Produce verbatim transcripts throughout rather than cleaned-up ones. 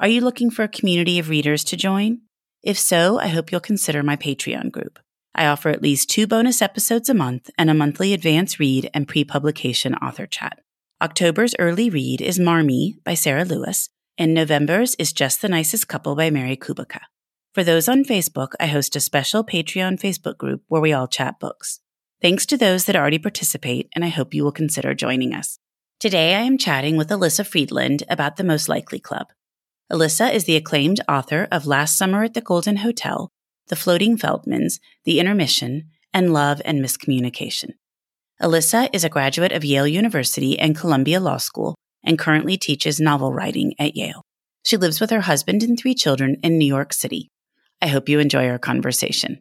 Are you looking for a community of readers to join? If so, I hope you'll consider my Patreon group. I offer at least two bonus episodes a month and a monthly advance read and pre-publication author chat. October's early read is Marmee by Sarah Lewis, and November's is Just the Nicest Couple by Mary Kubica. For those on Facebook, I host a special Patreon Facebook group where we all chat books. Thanks to those that already participate, and I hope you will consider joining us. Today I am chatting with Elyssa Friedland about The Most Likely Club. Elyssa is the acclaimed author of Last Summer at the Golden Hotel, The Floating Feldmans, The Intermission, and Love and Miscommunication. Elyssa is a graduate of Yale University and Columbia Law School and currently teaches novel writing at Yale. She lives with her husband and three children in New York City. I hope you enjoy our conversation.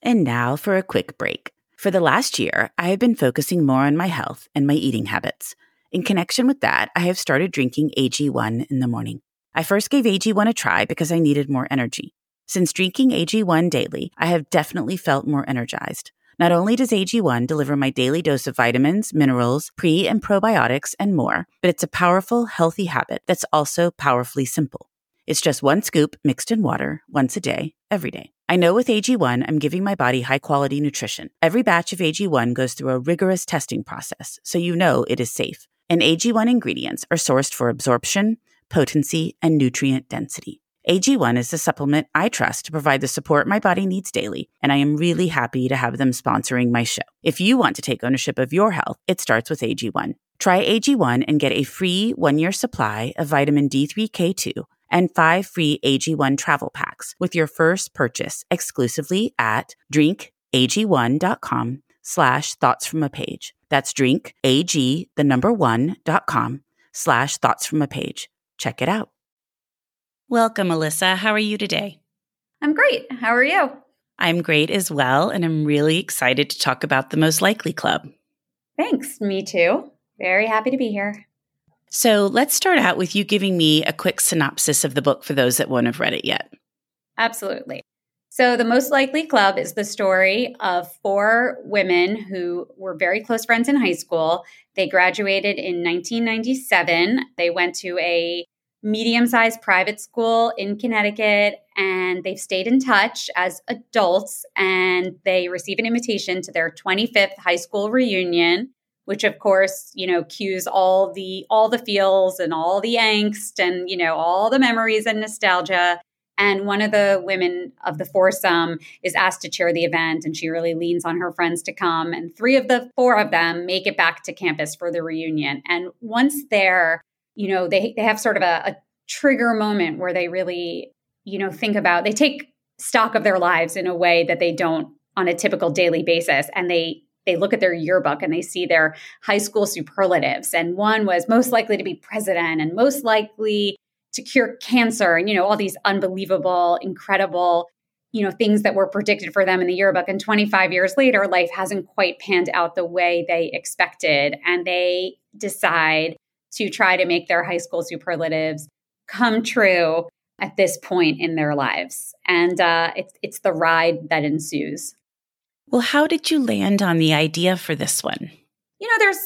And now for a quick break. For the last year, I have been focusing more on my health and my eating habits. In connection with that, I have started drinking A G one in the morning. I first gave A G one a try because I needed more energy. Since drinking A G one daily, I have definitely felt more energized. Not only does A G one deliver my daily dose of vitamins, minerals, pre and probiotics, and more, but it's a powerful, healthy habit that's also powerfully simple. It's just one scoop mixed in water once a day, every day. I know with A G one, I'm giving my body high-quality nutrition. Every batch of A G one goes through a rigorous testing process, so you know it is safe. And A G one ingredients are sourced for absorption, potency, and nutrient density. A G one is the supplement I trust to provide the support my body needs daily, and I am really happy to have them sponsoring my show. If you want to take ownership of your health, it starts with A G one. Try A G one and get a free one-year supply of vitamin D three K two and five free A G one travel packs with your first purchase exclusively at drinkag1.com slash thoughts from a page. That's drinkag, the number one, dot com slash thoughts from a page. Check it out. Welcome, Elyssa. How are you today? I'm great. How are you? I'm great as well, and I'm really excited to talk about The Most Likely Club. Thanks. Me too. Very happy to be here. So let's start out with you giving me a quick synopsis of the book for those that won't have read it yet. Absolutely. So The Most Likely Club is the story of four women who were very close friends in high school. They graduated in nineteen ninety-seven. They went to a medium-sized private school in Connecticut, and they've stayed in touch as adults, and they receive an invitation to their twenty-fifth high school reunion, which of course, you know, cues all the all the feels and all the angst and, you know, all the memories and nostalgia. And one of the women of the foursome is asked to chair the event, and she really leans on her friends to come. And three of the four of them make it back to campus for the reunion. And once they're You know, they they have sort of a, a trigger moment where they really, you know, think about, they take stock of their lives in a way that they don't on a typical daily basis. And they they look at their yearbook and they see their high school superlatives. And one was most likely to be president and most likely to cure cancer. And, you know, all these unbelievable, incredible, you know, things that were predicted for them in the yearbook. And twenty-five years later, life hasn't quite panned out the way they expected. And they decide to try to make their high school superlatives come true at this point in their lives. And uh, it's it's the ride that ensues. Well, how did you land on the idea for this one? You know, there's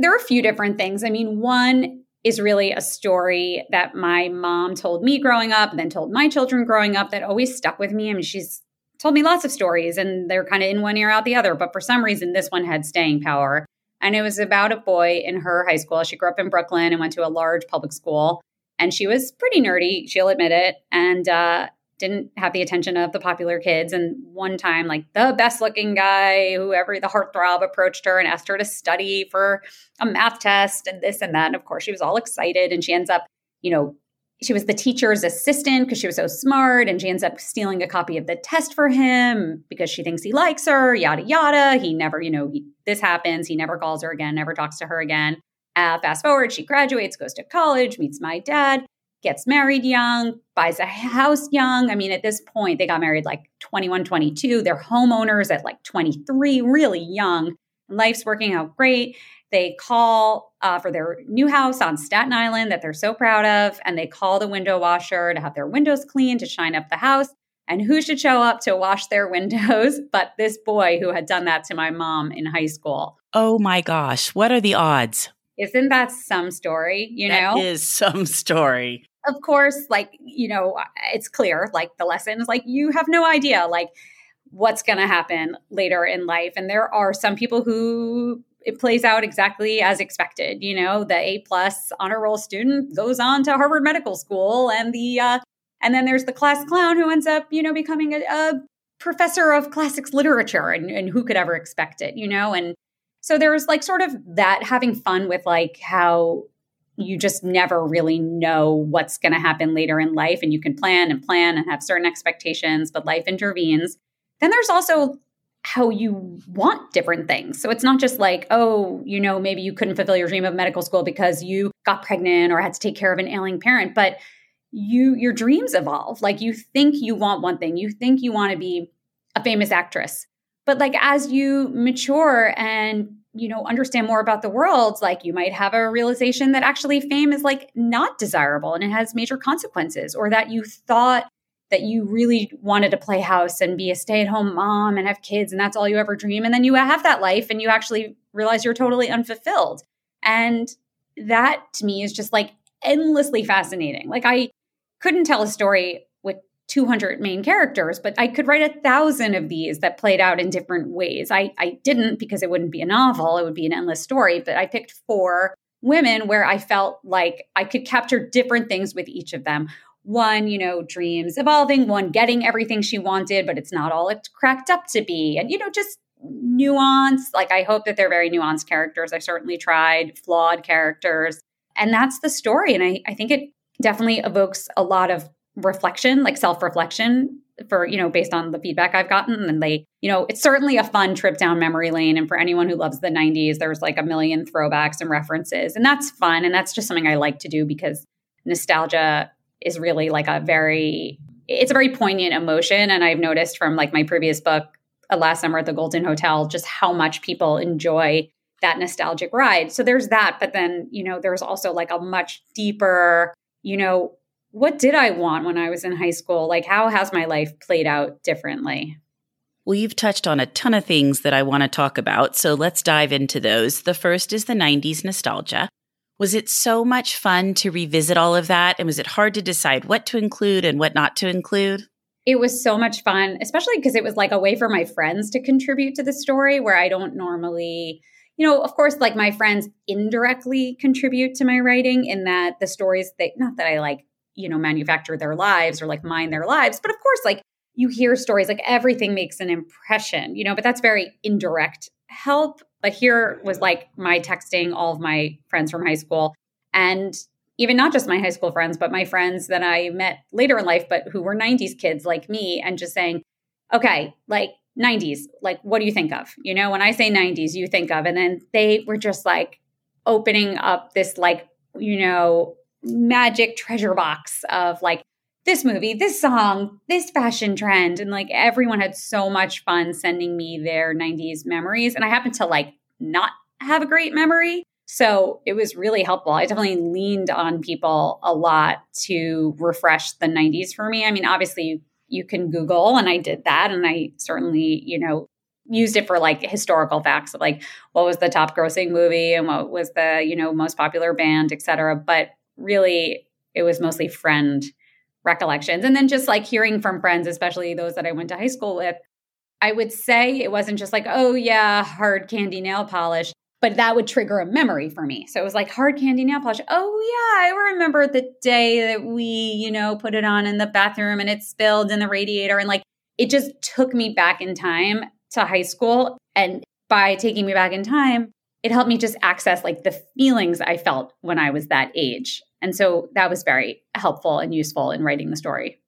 there are a few different things. I mean, one is really a story that my mom told me growing up and then told my children growing up that always stuck with me. I mean, she's told me lots of stories and they're kind of in one ear, out the other. But for some reason, this one had staying power. And it was about a boy in her high school. She grew up in Brooklyn and went to a large public school. And she was pretty nerdy, she'll admit it, and uh, didn't have the attention of the popular kids. And one time, like the best looking guy, whoever, the heartthrob, approached her and asked her to study for a math test and this and that. And of course, she was all excited. And she ends up, you know, she was the teacher's assistant because she was so smart. And she ends up stealing a copy of the test for him because she thinks he likes her, yada, yada. He never, you know, he, this happens. He never calls her again, never talks to her again. Uh, fast forward, she graduates, goes to college, meets my dad, gets married young, buys a house young. I mean, at this point, they got married like twenty-one, twenty-two. They're homeowners at like twenty-three, really young. Life's working out great. They call uh, for their new house on Staten Island that they're so proud of, and they call the window washer to have their windows cleaned to shine up the house. And who should show up to wash their windows but this boy who had done that to my mom in high school. Oh my gosh, what are the odds? Isn't that some story, you know? That is some story. Of course, like, you know, it's clear, like the lessons, like you have no idea, like what's going to happen later in life. And there are some people who it plays out exactly as expected. You know, the A-plus honor roll student goes on to Harvard Medical School, and the uh, and then there's the class clown who ends up, you know, becoming a, a professor of classics literature, and, and who could ever expect it, you know? And so there was like sort of that having fun with like how you just never really know what's going to happen later in life, and you can plan and plan and have certain expectations, but life intervenes. Then there's also how you want different things. So it's not just like, oh, you know, maybe you couldn't fulfill your dream of medical school because you got pregnant or had to take care of an ailing parent, but you, your dreams evolve. Like you think you want one thing, you think you want to be a famous actress, but like as you mature and, you know, understand more about the world, like you might have a realization that actually fame is like not desirable and it has major consequences, or that you thought that you really wanted to play house and be a stay-at-home mom and have kids, and that's all you ever dream. And then you have that life and you actually realize you're totally unfulfilled. And that to me is just like endlessly fascinating. Like I couldn't tell a story with two hundred main characters, but I could write a thousand of these that played out in different ways. I, I didn't because it wouldn't be a novel. It would be an endless story, but I picked four women where I felt like I could capture different things with each of them. One, you know, dreams evolving, one getting everything she wanted, but it's not all it's cracked up to be. And, you know, just nuance. Like, I hope that they're very nuanced characters. I've certainly tried flawed characters. And that's the story. And I, I think it definitely evokes a lot of reflection, like self-reflection for, you know, based on the feedback I've gotten. And they, you know, it's certainly a fun trip down memory lane. And for anyone who loves the nineties, there's like a million throwbacks and references. And that's fun. And that's just something I like to do because nostalgia is really like a very, it's a very poignant emotion. And I've noticed from like my previous book, Last Summer at the Golden Hotel, just how much people enjoy that nostalgic ride. So there's that. But then, you know, there's also like a much deeper, you know, what did I want when I was in high school? Like, how has my life played out differently? Well, you've touched on a ton of things that I want to talk about. So let's dive into those. The first is the nineties nostalgia. Was it so much fun to revisit all of that? And was it hard to decide what to include and what not to include? It was so much fun, especially because it was like a way for my friends to contribute to the story where I don't normally, you know, of course, like my friends indirectly contribute to my writing in that the stories that, not that I like, you know, manufacture their lives or like mine their lives, but of course, like you hear stories, like everything makes an impression, you know, but that's very indirect help. But here was like my texting all of my friends from high school, and even not just my high school friends, but my friends that I met later in life, but who were nineties kids like me, and just saying, okay, like nineties, like what do you think of? You know, when I say nineties, you think of, and then they were just like opening up this like, you know, magic treasure box of like this movie, this song, this fashion trend. And like everyone had so much fun sending me their nineties memories. And I happened to like not have a great memory. So it was really helpful. I definitely leaned on people a lot to refresh the nineties for me. I mean, obviously you can Google, and I did that. And I certainly, you know, used it for like historical facts of like, what was the top grossing movie and what was the, you know, most popular band, et cetera. But really it was mostly friend recollections. And then just like hearing from friends, especially those that I went to high school with, I would say it wasn't just like, oh yeah, hard candy nail polish, but that would trigger a memory for me. So it was like hard candy nail polish. Oh yeah, I remember the day that we, you know, put it on in the bathroom and it spilled in the radiator. And like, it just took me back in time to high school. And by taking me back in time, it helped me just access like the feelings I felt when I was that age. And so that was very helpful and useful in writing the story.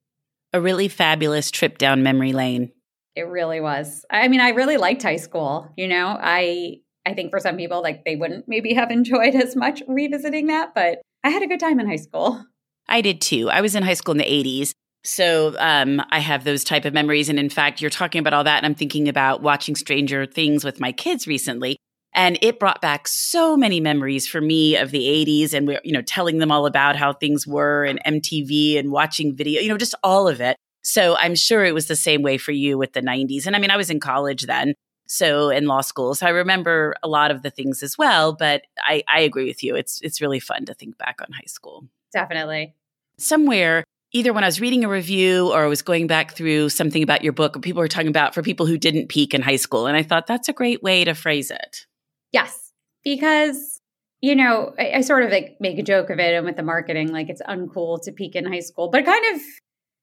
A really fabulous trip down memory lane. It really was. I mean, I really liked high school. You know, I I think for some people, like they wouldn't maybe have enjoyed as much revisiting that, but I had a good time in high school. I did too. I was in high school in the eighties. So um, I have those type of memories. And in fact, you're talking about all that. And I'm thinking about watching Stranger Things with my kids recently. And it brought back so many memories for me of the eighties. And we're, you know, telling them all about how things were and M T V and watching video, you know, just all of it. So I'm sure it was the same way for you with the nineties. And I mean, I was in college then, so in law school. So I remember a lot of the things as well. But I, I agree with you. It's it's really fun to think back on high school. Definitely. Somewhere, either when I was reading a review or I was going back through something about your book, people were talking about for people who didn't peak in high school. And I thought that's a great way to phrase it. Yes, because, you know, I, I sort of like make a joke of it, and with the marketing, like it's uncool to peak in high school, but kind of,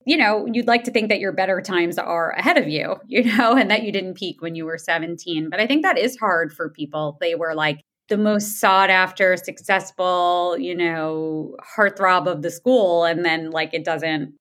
you know, you'd like to think that your better times are ahead of you, you know, and that you didn't peak when you were seventeen. But I think that is hard for people. They were like the most sought after, successful, you know, heartthrob of the school. And then like, it doesn't,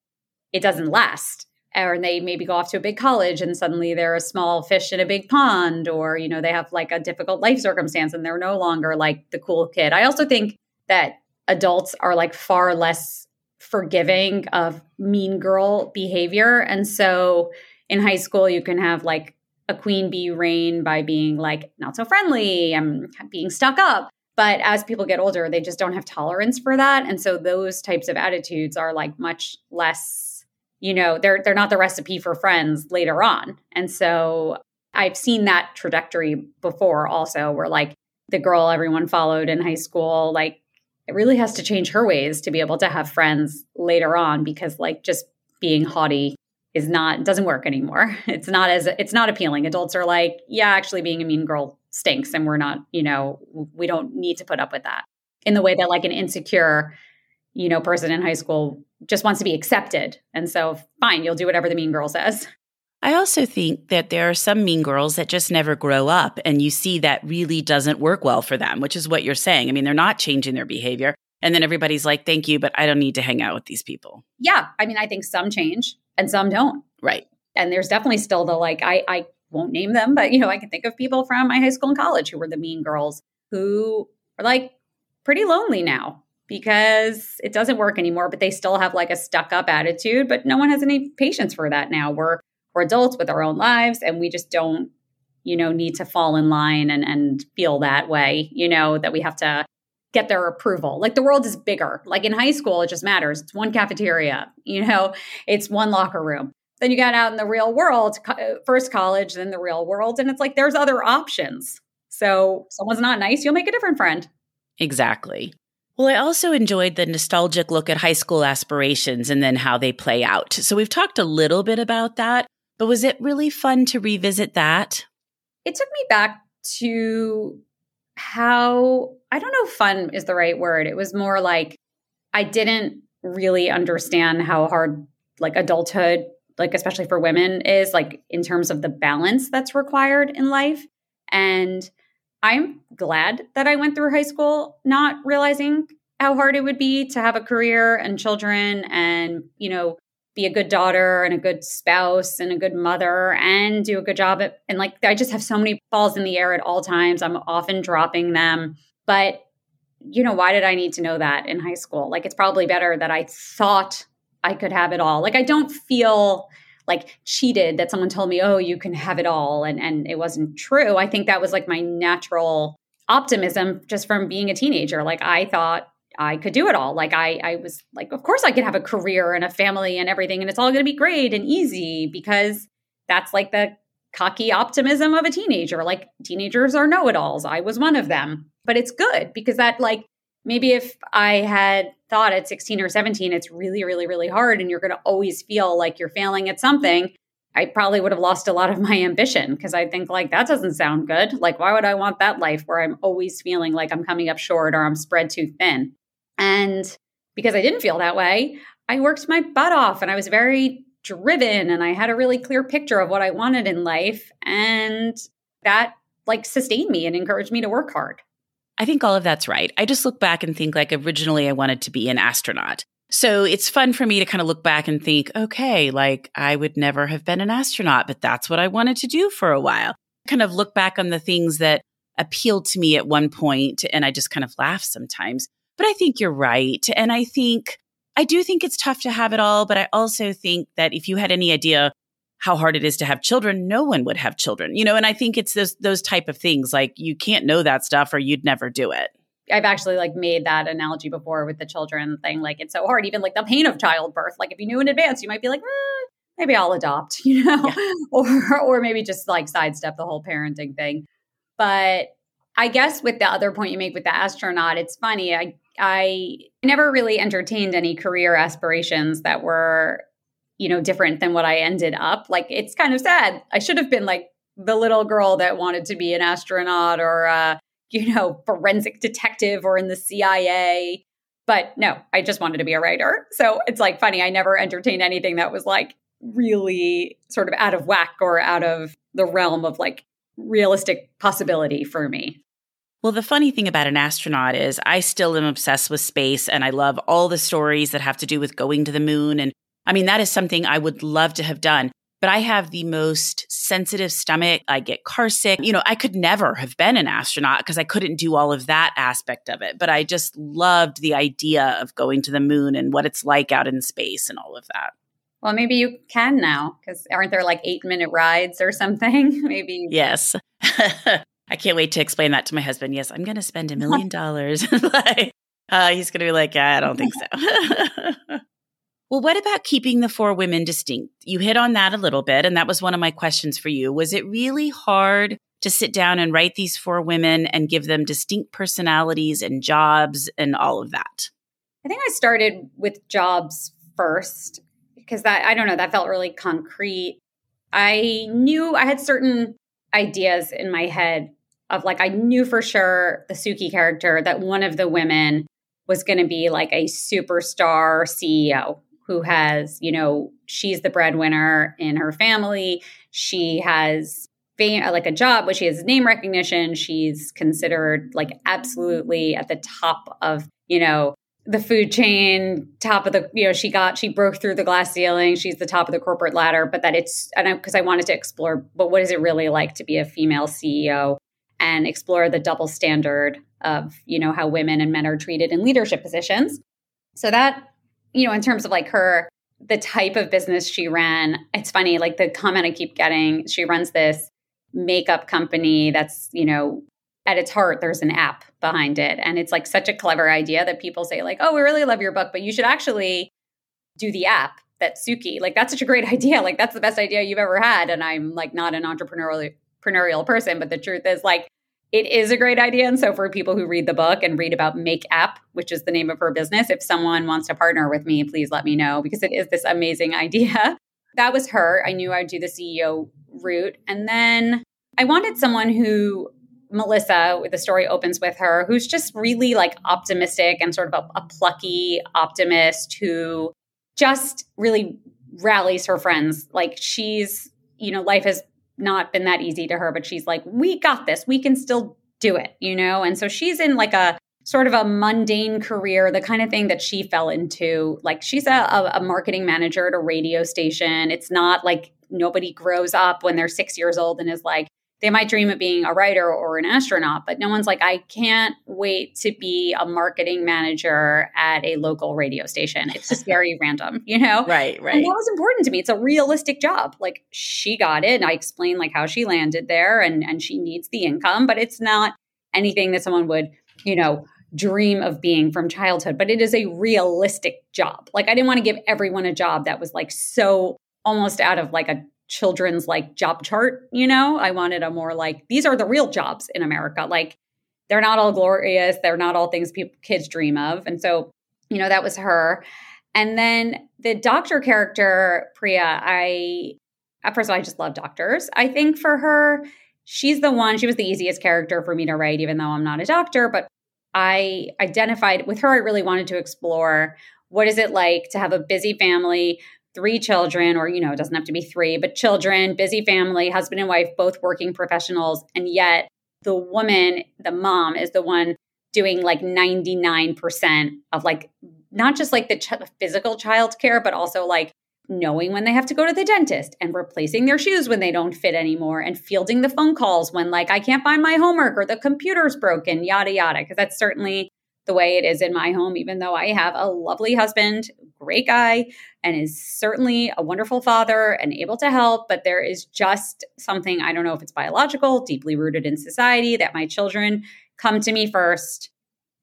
it doesn't last. Or they maybe go off to a big college and suddenly they're a small fish in a big pond, or, you know, they have like a difficult life circumstance and they're no longer like the cool kid. I also think that adults are like far less forgiving of mean girl behavior. And so in high school, you can have like a queen bee reign by being like not so friendly and being stuck up. But as people get older, they just don't have tolerance for that. And so those types of attitudes are like much less, you know, they're they're not the recipe for friends later on. And so I've seen that trajectory before also, where like the girl everyone followed in high school, like it really has to change her ways to be able to have friends later on, because like just being haughty is not, doesn't work anymore. It's not as, it's not appealing. Adults are like, yeah, actually being a mean girl stinks, and we're not, you know, we don't need to put up with that in the way that like an insecure, you know, person in high school just wants to be accepted. And so fine, you'll do whatever the mean girl says. I also think that there are some mean girls that just never grow up, and you see that really doesn't work well for them, which is what you're saying. I mean, they're not changing their behavior. And then everybody's like, thank you, but I don't need to hang out with these people. Yeah. I mean, I think some change and some don't. Right. And there's definitely still the like, I, I won't name them, but you know, I can think of people from my high school and college who were the mean girls who are like pretty lonely now, because it doesn't work anymore, but they still have like a stuck up attitude. But no one has any patience for that now. We're we're adults with our own lives, and we just don't, you know, need to fall in line and, and feel that way, you know, that we have to get their approval. Like the world is bigger. Like in high school, it just matters. It's one cafeteria, you know, it's one locker room. Then you got out in the real world, first college, then the real world. And it's like, there's other options. So if someone's not nice, you'll make a different friend. Exactly. Well, I also enjoyed the nostalgic look at high school aspirations and then how they play out. So we've talked a little bit about that, but was it really fun to revisit that? It took me back to how, I don't know if fun is the right word. It was more like I didn't really understand how hard like adulthood, like especially for women, is like in terms of the balance that's required in life. And I'm glad that I went through high school not realizing how hard it would be to have a career and children and, you know, be a good daughter and a good spouse and a good mother and do a good job at, and like, I just have so many balls in the air at all times. I'm often dropping them, but you know, why did I need to know that in high school? Like, it's probably better that I thought I could have it all. Like, I don't feel like cheated that someone told me, oh, you can have it all. And and it wasn't true. I think that was like my natural optimism just from being a teenager. Like I thought I could do it all. Like I I was like, of course I could have a career and a family and everything. And it's all going to be great and easy, because that's like the cocky optimism of a teenager. Like teenagers are know-it-alls. I was one of them. But it's good, because that like, maybe if I had thought at sixteen or seventeen, it's really, really, really hard and you're going to always feel like you're failing at something, I probably would have lost a lot of my ambition, because I think like, that doesn't sound good. Like, why would I want that life where I'm always feeling like I'm coming up short or I'm spread too thin? And because I didn't feel that way, I worked my butt off and I was very driven and I had a really clear picture of what I wanted in life. And that like sustained me and encouraged me to work hard. I think all of that's right. I just look back and think like originally I wanted to be an astronaut. So it's fun for me to kind of look back and think, okay, like I would never have been an astronaut, but that's what I wanted to do for a while. Kind of look back on the things that appealed to me at one point, and I just kind of laugh sometimes. But I think you're right. And I think I do think it's tough to have it all, but I also think that if you had any idea how hard it is to have children, no one would have children, you know? And I think it's those those type of things, like you can't know that stuff or you'd never do it. I've actually like made that analogy before with the children thing. Like it's so hard, even like the pain of childbirth. Like if you knew in advance, you might be like, ah, maybe I'll adopt, you know, yeah. or, or maybe just like sidestep the whole parenting thing. But I guess with the other point you make with the astronaut, it's funny. I, I never really entertained any career aspirations that were, you know, different than what I ended up. Like, it's kind of sad. I should have been like the little girl that wanted to be an astronaut or a, you know, forensic detective or in the C I A. But no, I just wanted to be a writer. So it's like funny. I never entertained anything that was like really sort of out of whack or out of the realm of like realistic possibility for me. Well, the funny thing about an astronaut is I still am obsessed with space and I love all the stories that have to do with going to the moon. And I mean, that is something I would love to have done, but I have the most sensitive stomach. I get carsick. You know, I could never have been an astronaut because I couldn't do all of that aspect of it. But I just loved the idea of going to the moon and what it's like out in space and all of that. Well, maybe you can now, because aren't there like eight minute rides or something? Maybe. Yes. I can't wait to explain that to my husband. Yes, I'm going to spend a million dollars. Like, uh, he's going to be like, I don't think so. Well, what about keeping the four women distinct? You hit on that a little bit. And that was one of my questions for you. Was it really hard to sit down and write these four women and give them distinct personalities and jobs and all of that? I think I started with jobs first, because that, I don't know, that felt really concrete. I knew I had certain ideas in my head of like, I knew for sure the Suki character, that one of the women was going to be like a superstar C E O who has, you know, she's the breadwinner in her family. She has fam- like a job, but she has name recognition. She's considered like absolutely at the top of, you know, the food chain, top of the, you know, she got, she broke through the glass ceiling. She's the top of the corporate ladder, but that it's, and I, cause I wanted to explore, but what is it really like to be a female C E O and explore the double standard of, you know, how women and men are treated in leadership positions. So that, you know, in terms of like her, the type of business she ran, it's funny, like the comment I keep getting, she runs this makeup company that's, you know, at its heart, there's an app behind it. And it's like such a clever idea that people say like, oh, we really love your book, but you should actually do the app that Suki, like, that's such a great idea. Like, that's the best idea you've ever had. And I'm like not an entrepreneurial entrepreneurial person, but the truth is like, it is a great idea. And so for people who read the book and read about Make App, which is the name of her business, if someone wants to partner with me, please let me know, because it is this amazing idea. That was her. I knew I'd do the C E O route. And then I wanted someone who, Melissa, the story opens with her, who's just really like optimistic and sort of a, a plucky optimist who just really rallies her friends. Like she's, you know, life has not been that easy to her, but she's like, we got this, we can still do it, you know? And so she's in like a sort of a mundane career, the kind of thing that she fell into. Like she's a, a, a marketing manager at a radio station. It's not like nobody grows up when they're six years old and is like, they might dream of being a writer or an astronaut, but no one's like, I can't wait to be a marketing manager at a local radio station. It's just very random, you know? Right, right. And that was important to me. It's a realistic job. Like she got it. And I explained like how she landed there and, and she needs the income, but it's not anything that someone would, you know, dream of being from childhood, but it is a realistic job. Like I didn't want to give everyone a job that was like so almost out of like a children's like job chart, you know? I wanted a more like, these are the real jobs in America. Like they're not all glorious. They're not all things people, kids dream of. And so, you know, that was her. And then the doctor character, Priya, I, first of all, I just love doctors. I think for her, she's the one, she was the easiest character for me to write, even though I'm not a doctor, but I identified with her. I really wanted to explore what is it like to have a busy family, three children, or, you know, it doesn't have to be three, but children, busy family, husband and wife, both working professionals. And yet the woman, the mom is the one doing like ninety-nine percent of like, not just like the ch- physical childcare, but also like knowing when they have to go to the dentist and replacing their shoes when they don't fit anymore and fielding the phone calls when like, I can't find my homework or the computer's broken, yada, yada. Because that's certainly the way it is in my home, even though I have a lovely husband, great guy, and is certainly a wonderful father and able to help. But there is just something, I don't know if it's biological, deeply rooted in society, that my children come to me first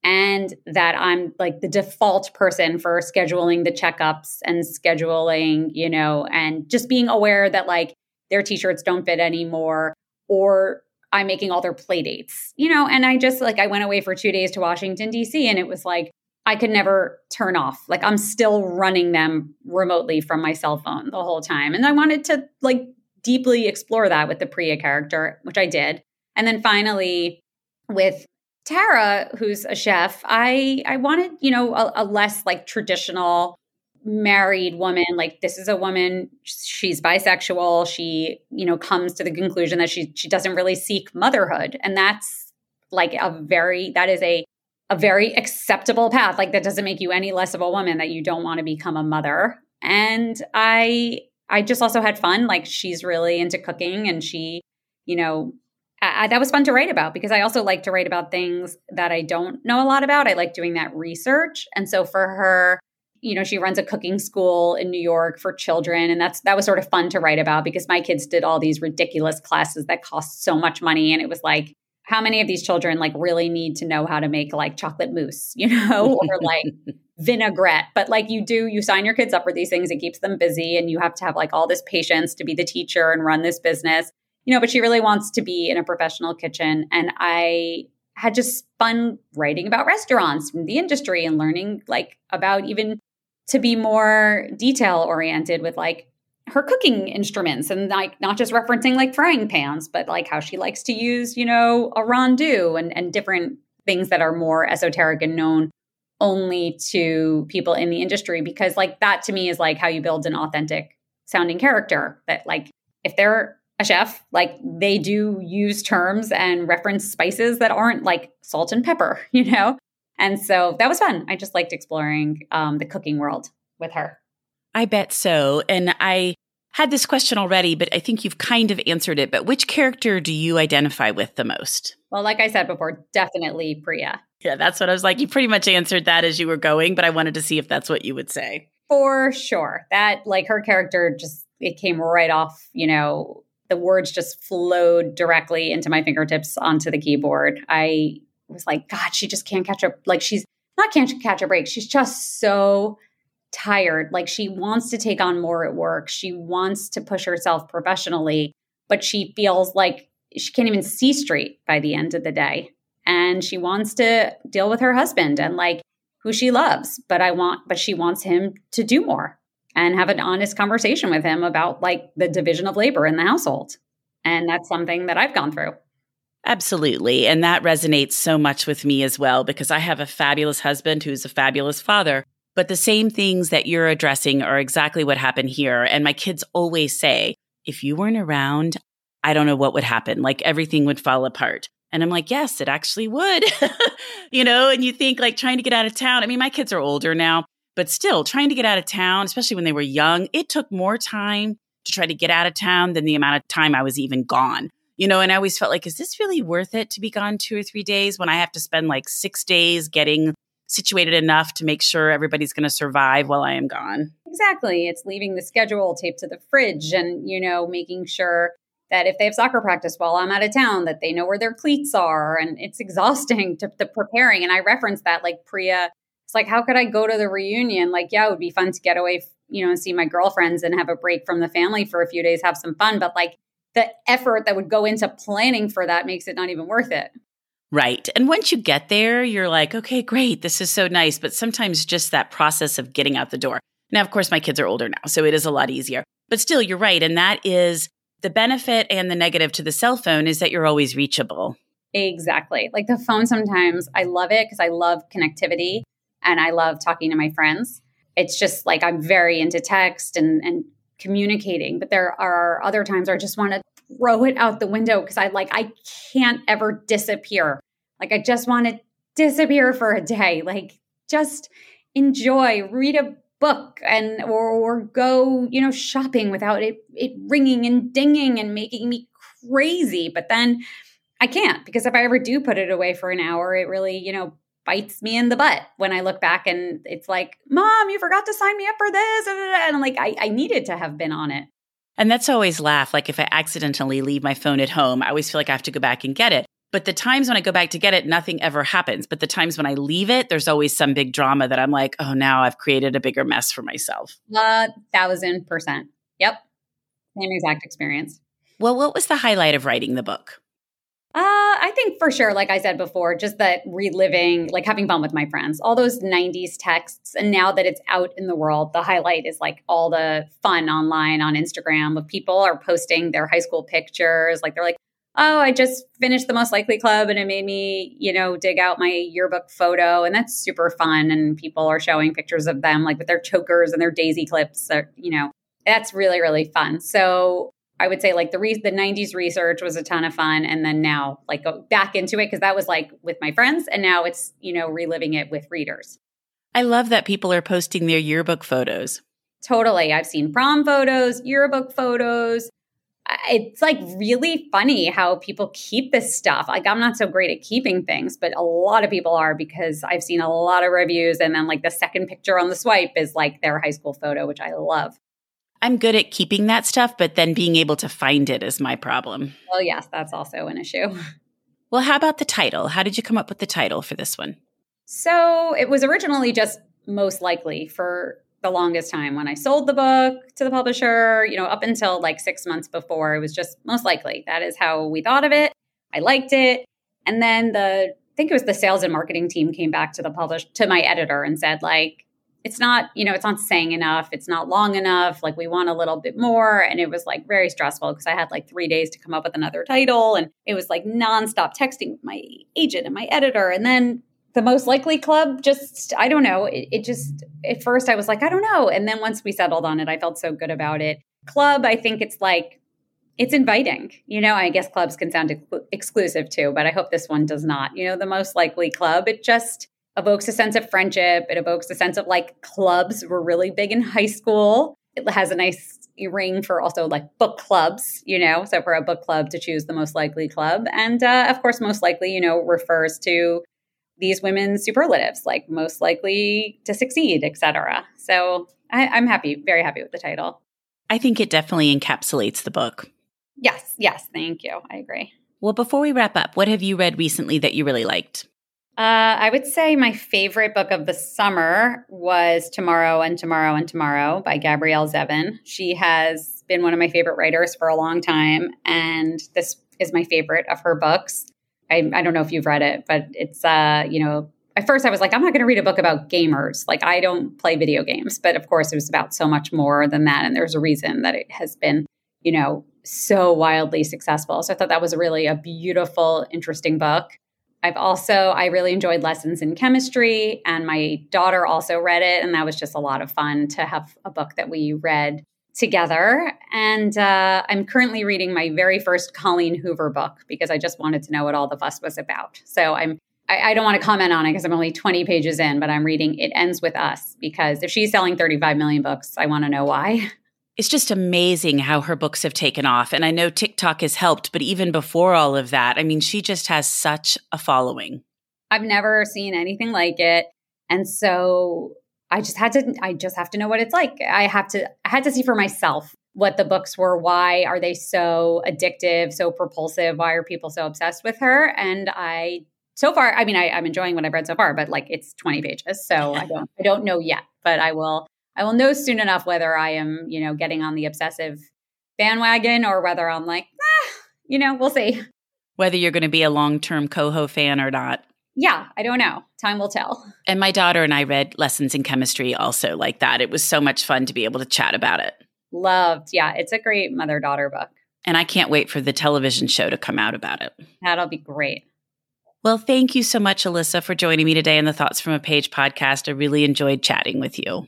and that I'm like the default person for scheduling the checkups and scheduling, you know, and just being aware that like their t-shirts don't fit anymore, or I'm making all their play dates, you know, and I just like, I went away for two days to Washington, D C, and it was like, I could never turn off. Like I'm still running them remotely from my cell phone the whole time. And I wanted to like deeply explore that with the Priya character, which I did. And then finally with Tara, who's a chef, I, I wanted, you know, a, a less like traditional married woman. Like this is a woman, she's bisexual. She, you know, comes to the conclusion that she, she doesn't really seek motherhood. And that's like a very, that is a, a very acceptable path. Like that doesn't make you any less of a woman that you don't want to become a mother. And I, I just also had fun. Like she's really into cooking and she, you know, I, I, that was fun to write about because I also like to write about things that I don't know a lot about. I like doing that research. And so for her, you know, she runs a cooking school in New York for children. And that's, that was sort of fun to write about because my kids did all these ridiculous classes that cost so much money. And it was like, how many of these children like really need to know how to make like chocolate mousse, you know, or like vinaigrette, but like you do, you sign your kids up for these things. It keeps them busy. And you have to have like all this patience to be the teacher and run this business, you know, but she really wants to be in a professional kitchen. And I had just fun writing about restaurants from the industry and learning like about even to be more detail oriented with like her cooking instruments and like not just referencing like frying pans, but like how she likes to use, you know, a rondeau and, and different things that are more esoteric and known only to people in the industry. Because like that to me is like how you build an authentic sounding character that like if they're a chef, like they do use terms and reference spices that aren't like salt and pepper, you know? And so that was fun. I just liked exploring um, the cooking world with her. I bet so. And I had this question already, but I think you've kind of answered it. But which character do you identify with the most? Well, like I said before, definitely Priya. Yeah, that's what I was like. You pretty much answered that as you were going, but I wanted to see if that's what you would say. For sure. That, like her character just, it came right off, you know, the words just flowed directly into my fingertips onto the keyboard. I was like, God, she just can't catch up. Like she's not can't catch a break. She's just so tired. Like she wants to take on more at work. She wants to push herself professionally, but she feels like she can't even see straight by the end of the day. And she wants to deal with her husband and like who she loves, but I want, but she wants him to do more and have an honest conversation with him about like the division of labor in the household. And that's something that I've gone through. Absolutely. And that resonates so much with me as well, because I have a fabulous husband who's a fabulous father. But the same things that you're addressing are exactly what happened here. And my kids always say, if you weren't around, I don't know what would happen. Like everything would fall apart. And I'm like, yes, it actually would. You know, and you think like trying to get out of town. I mean, my kids are older now, but still trying to get out of town, especially when they were young, it took more time to try to get out of town than the amount of time I was even gone. You know, and I always felt like, is this really worth it to be gone two or three days when I have to spend like six days getting situated enough to make sure everybody's going to survive while I am gone? Exactly. It's leaving the schedule taped to the fridge and, you know, making sure that if they have soccer practice while I'm out of town, that they know where their cleats are. And it's exhausting to the preparing. And I referenced that like Priya, it's like, how could I go to the reunion? Like, yeah, it would be fun to get away, you know, and see my girlfriends and have a break from the family for a few days, have some fun. But like the effort that would go into planning for that makes it not even worth it. Right. And once you get there, you're like, okay, great. This is so nice. But sometimes just that process of getting out the door. Now, of course, my kids are older now, so it is a lot easier. But still, you're right. And that is the benefit and the negative to the cell phone is that you're always reachable. Exactly. Like the phone sometimes, I love it because I love connectivity and I love talking to my friends. It's just like I'm very into text and, and communicating. But there are other times where I just want to throw it out the window because I like, I can't ever disappear. Like, I just want to disappear for a day. Like, just enjoy, read a book and, or, or go, you know, shopping without it, it ringing and dinging and making me crazy. But then I can't, because if I ever do put it away for an hour, it really, you know, bites me in the butt when I look back and it's like, Mom, you forgot to sign me up for this. And I'm like, I, I needed to have been on it. And that's always laugh. Like if I accidentally leave my phone at home, I always feel like I have to go back and get it. But the times when I go back to get it, nothing ever happens. But the times when I leave it, there's always some big drama that I'm like, oh, now I've created a bigger mess for myself. A thousand percent. Yep. Same exact experience. Well, what was the highlight of writing the book? Uh, I think for sure, like I said before, just that reliving, like having fun with my friends, all those nineties texts. And now that it's out in the world, the highlight is like all the fun online on Instagram of people are posting their high school pictures. Like they're like, oh, I just finished The Most Likely Club and it made me, you know, dig out my yearbook photo. And that's super fun. And people are showing pictures of them like with their chokers and their daisy clips, or, you know, that's really, really fun. So I would say like the re- the nineties research was a ton of fun. And then now like go back into it because that was like with my friends. And now it's, you know, reliving it with readers. I love that people are posting their yearbook photos. Totally. I've seen prom photos, yearbook photos. It's like really funny how people keep this stuff. Like I'm not so great at keeping things, but a lot of people are because I've seen a lot of reviews. And then like the second picture on the swipe is like their high school photo, which I love. I'm good at keeping that stuff, but then being able to find it is my problem. Well, yes, that's also an issue. Well, how about the title? How did you come up with the title for this one? So it was originally just Most Likely for the longest time. When I sold the book to the publisher, you know, up until like six months before, it was just Most Likely. That is how we thought of it. I liked it. And then the, I think it was the sales and marketing team came back to the publish to my editor and said like, it's not, you know, it's not saying enough. It's not long enough. Like we want a little bit more. And it was like very stressful because I had like three days to come up with another title. And it was like nonstop texting with my agent and my editor. And then The Most Likely Club, just, I don't know. It, it just, at first I was like, I don't know. And then once we settled on it, I felt so good about it. Club, I think it's like, it's inviting. You know, I guess clubs can sound ex- exclusive too, but I hope this one does not. You know, The Most Likely Club, it just evokes a sense of friendship. It evokes a sense of like clubs were really big in high school. It has a nice ring for also like book clubs, you know, so for a book club to choose The Most Likely Club. And uh, of course, Most Likely, you know, refers to these women's superlatives, like most likely to succeed, et cetera. So I, I'm happy, very happy with the title. I think it definitely encapsulates the book. Yes, yes. Thank you. I agree. Well, before we wrap up, what have you read recently that you really liked? Uh, I would say my favorite book of the summer was Tomorrow and Tomorrow and Tomorrow by Gabrielle Zevin. She has been one of my favorite writers for a long time, and this is my favorite of her books. I, I don't know if you've read it, but it's, uh, you know, at first I was like, I'm not going to read a book about gamers. Like I don't play video games, but of course it was about so much more than that. And there's a reason that it has been, you know, so wildly successful. So I thought that was really a beautiful, interesting book. I've also, I really enjoyed Lessons in Chemistry, and my daughter also read it. And that was just a lot of fun to have a book that we read together. And uh, I'm currently reading my very first Colleen Hoover book because I just wanted to know what all the fuss was about. So I'm, I, I don't want to comment on it because I'm only twenty pages in, but I'm reading It Ends With Us because if she's selling thirty-five million books, I want to know why. It's just amazing how her books have taken off. And I know TikTok has helped, but even before all of that, I mean, she just has such a following. I've never seen anything like it. And so I just had to, I just have to know what it's like. I have to, I had to see for myself what the books were. Why are they so addictive, so propulsive? Why are people so obsessed with her? And I, so far, I mean, I, I'm enjoying what I've read so far, but like it's twenty pages. So I don't, I don't know yet, but I will. I will know soon enough whether I am, you know, getting on the obsessive bandwagon or whether I'm like, ah, you know, we'll see. Whether you're going to be a long-term Coho fan or not. Yeah, I don't know. Time will tell. And my daughter and I read Lessons in Chemistry also like that. It was so much fun to be able to chat about it. Loved. Yeah, it's a great mother-daughter book. And I can't wait for the television show to come out about it. That'll be great. Well, thank you so much, Elyssa, for joining me today on the Thoughts from a Page podcast. I really enjoyed chatting with you.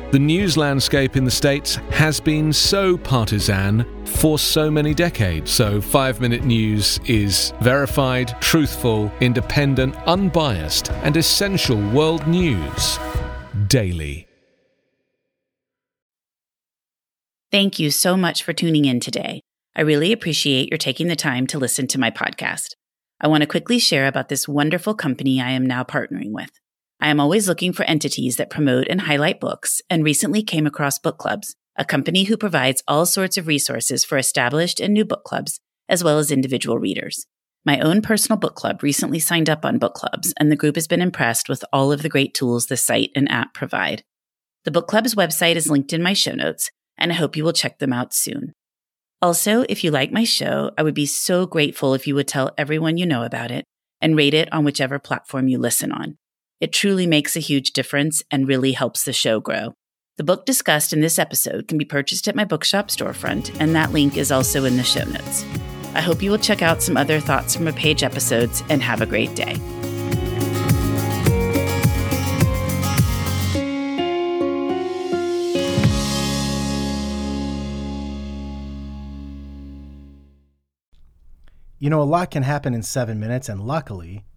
The news landscape in the States has been so partisan for so many decades. So five-Minute News is verified, truthful, independent, unbiased, and essential world news daily. Thank you so much for tuning in today. I really appreciate your taking the time to listen to my podcast. I want to quickly share about this wonderful company I am now partnering with. I am always looking for entities that promote and highlight books, and recently came across Bookclubs, a company who provides all sorts of resources for established and new book clubs, as well as individual readers. My own personal book club recently signed up on Bookclubs, and the group has been impressed with all of the great tools the site and app provide. The Book Club's website is linked in my show notes, and I hope you will check them out soon. Also, if you like my show, I would be so grateful if you would tell everyone you know about it and rate it on whichever platform you listen on. It truly makes a huge difference and really helps the show grow. The book discussed in this episode can be purchased at my bookshop storefront, and that link is also in the show notes. I hope you will check out some other Thoughts from a Page episodes, and have a great day. You know, a lot can happen in seven minutes, and luckily,